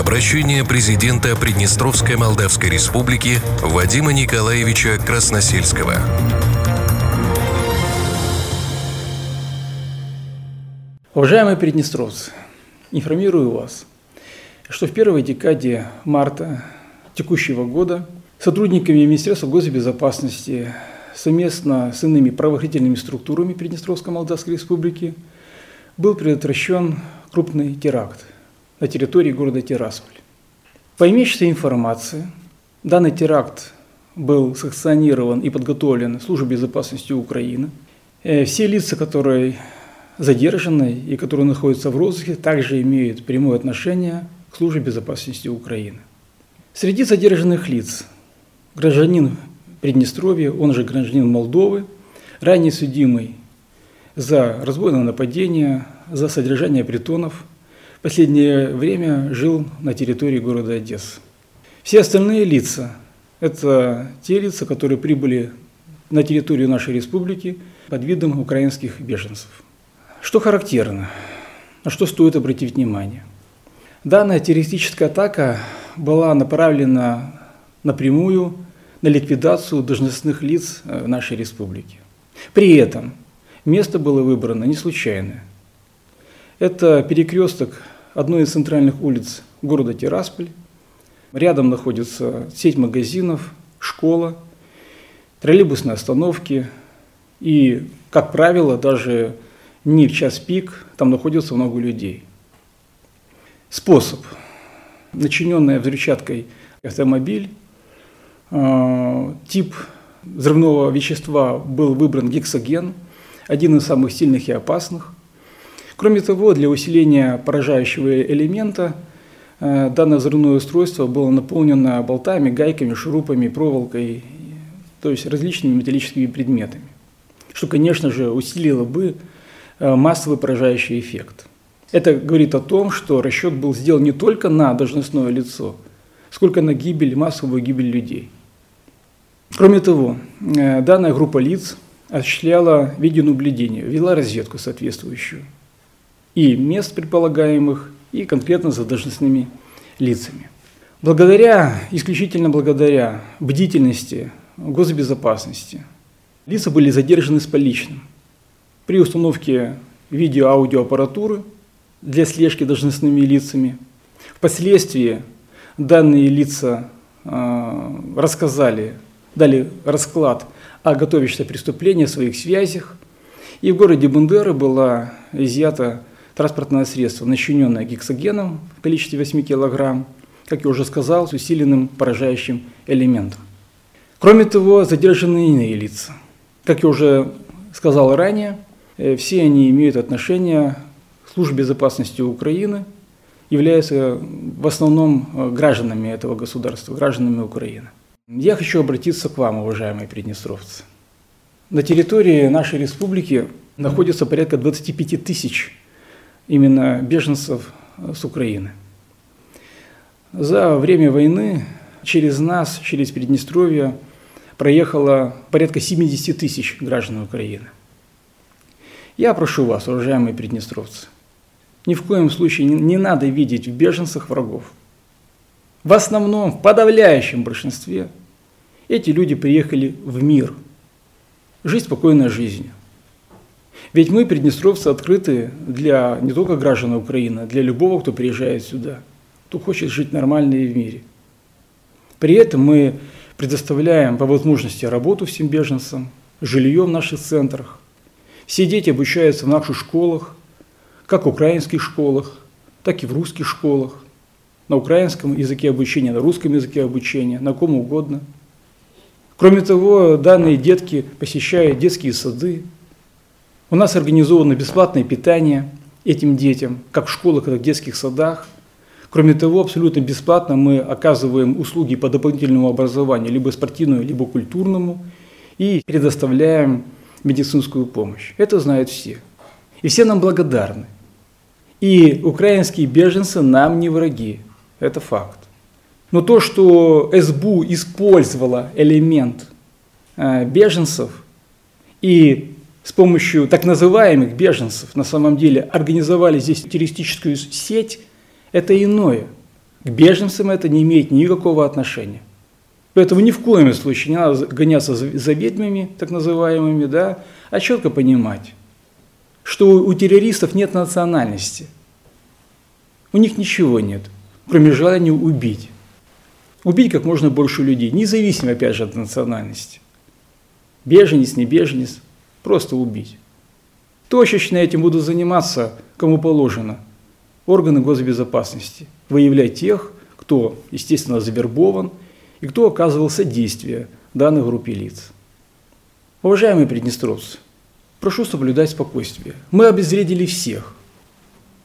Обращение президента Приднестровской Молдавской Республики Вадима Николаевича Красносельского. Уважаемые приднестровцы, информирую вас, что в первой декаде марта текущего года сотрудниками Министерства госбезопасности совместно с иными правоохранительными структурами Приднестровской Молдавской Республики был предотвращен крупный теракт на территории города Тирасполь. По имеющейся информации, данный теракт был санкционирован и подготовлен Службой безопасности Украины. Все лица, которые задержаны и которые находятся в розыске, также имеют прямое отношение к Службе безопасности Украины. Среди задержанных лиц гражданин Приднестровья, он же гражданин Молдовы, ранее судимый за разбойное нападение, за содержание притонов, в последнее время жил на территории города Одесса. Все остальные лица – это те лица, которые прибыли на территорию нашей республики под видом украинских беженцев. Что характерно, на что стоит обратить внимание? Данная террористическая атака была направлена напрямую на ликвидацию должностных лиц нашей республики. При этом место было выбрано не случайно. Это перекресток одной из центральных улиц города Тирасполь. Рядом находится сеть магазинов, школа, троллейбусные остановки. И, как правило, даже не в час пик там находится много людей. Способ. Начиненный взрывчаткой автомобиль. Тип взрывного вещества был выбран гексоген, один из самых сильных и опасных. Кроме того, для усиления поражающего элемента данное взрывное устройство было наполнено болтами, гайками, шурупами, проволокой, то есть различными металлическими предметами, что, конечно же, усилило бы массовый поражающий эффект. Это говорит о том, что расчет был сделан не только на должностное лицо, сколько на массовую гибель людей. Кроме того, данная группа лиц осуществляла видеонаблюдение, вела разведку соответствующую. И мест предполагаемых, и конкретно за должностными лицами. Исключительно благодаря бдительности, госбезопасности, лица были задержаны с поличным. При установке видео-аудиоаппаратуры для слежки должностными лицами. Впоследствии данные лица дали расклад о готовящемся преступлении, о своих связях. И в городе Бендеры была изъята транспортное средство, начиненное гексогеном в количестве 8 килограмм, как я уже сказал, с усиленным поражающим элементом. Кроме того, задержаны иные лица. Как я уже сказал ранее, все они имеют отношение к Службе безопасности Украины, являются в основном гражданами этого государства, гражданами Украины. Я хочу обратиться к вам, уважаемые приднестровцы. На территории нашей республики находится порядка 25 тысяч именно беженцев с Украины. За время войны через нас, через Приднестровье, проехало порядка 70 тысяч граждан Украины. Я прошу вас, уважаемые приднестровцы, ни в коем случае не надо видеть в беженцах врагов. В основном, в подавляющем большинстве, эти люди приехали в мир, жить спокойной жизнью. Ведь мы, приднестровцы, открыты для не только граждан Украины, для любого, кто приезжает сюда, кто хочет жить нормально и в мире. При этом мы предоставляем по возможности работу всем беженцам, жилье в наших центрах. Все дети обучаются в наших школах, как в украинских школах, так и в русских школах, на украинском языке обучения, на русском языке обучения, на ком угодно. Кроме того, данные детки посещают детские сады. У нас организовано бесплатное питание этим детям, как в школах, так и в детских садах. Кроме того, абсолютно бесплатно мы оказываем услуги по дополнительному образованию, либо спортивному, либо культурному, и предоставляем медицинскую помощь. Это знают все. И все нам благодарны. И украинские беженцы нам не враги. Это факт. Но то, что СБУ использовала элемент беженцев и с помощью так называемых беженцев на самом деле организовали здесь террористическую сеть, это иное. К беженцам это не имеет никакого отношения. Поэтому ни в коем случае не надо гоняться за ведьмами, так называемыми, да, а четко понимать, что у террористов нет национальности. У них ничего нет, кроме желания убить. Убить как можно больше людей, независимо, опять же, от национальности. Беженец, не беженец, просто убить. Точечно этим будут заниматься, кому положено, органы госбезопасности. Выявлять тех, кто, естественно, завербован и кто оказывал содействие данной группе лиц. Уважаемые приднестровцы, прошу соблюдать спокойствие. Мы обезвредили всех,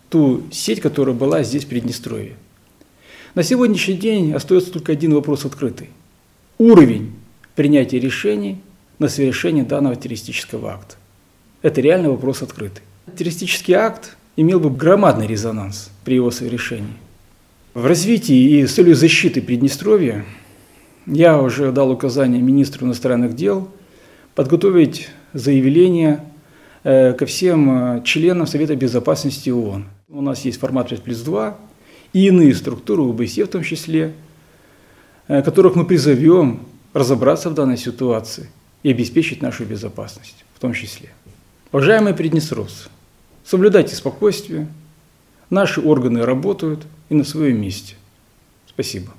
ту сеть, которая была здесь, в Приднестровье. На сегодняшний день остается только один вопрос открытый. Уровень принятия решений на совершение данного террористического акта. Это реально вопрос открытый. Террористический акт имел бы громадный резонанс при его совершении. В развитии и с целью защиты Приднестровья я уже дал указание министру иностранных дел подготовить заявление ко всем членам Совета Безопасности ООН. У нас есть формат 5+2 и иные структуры, ОБСЕ в том числе, которых мы призовем разобраться в данной ситуации и обеспечить нашу безопасность в том числе. Уважаемые приднестровцы, соблюдайте спокойствие, наши органы работают и на своем месте. Спасибо.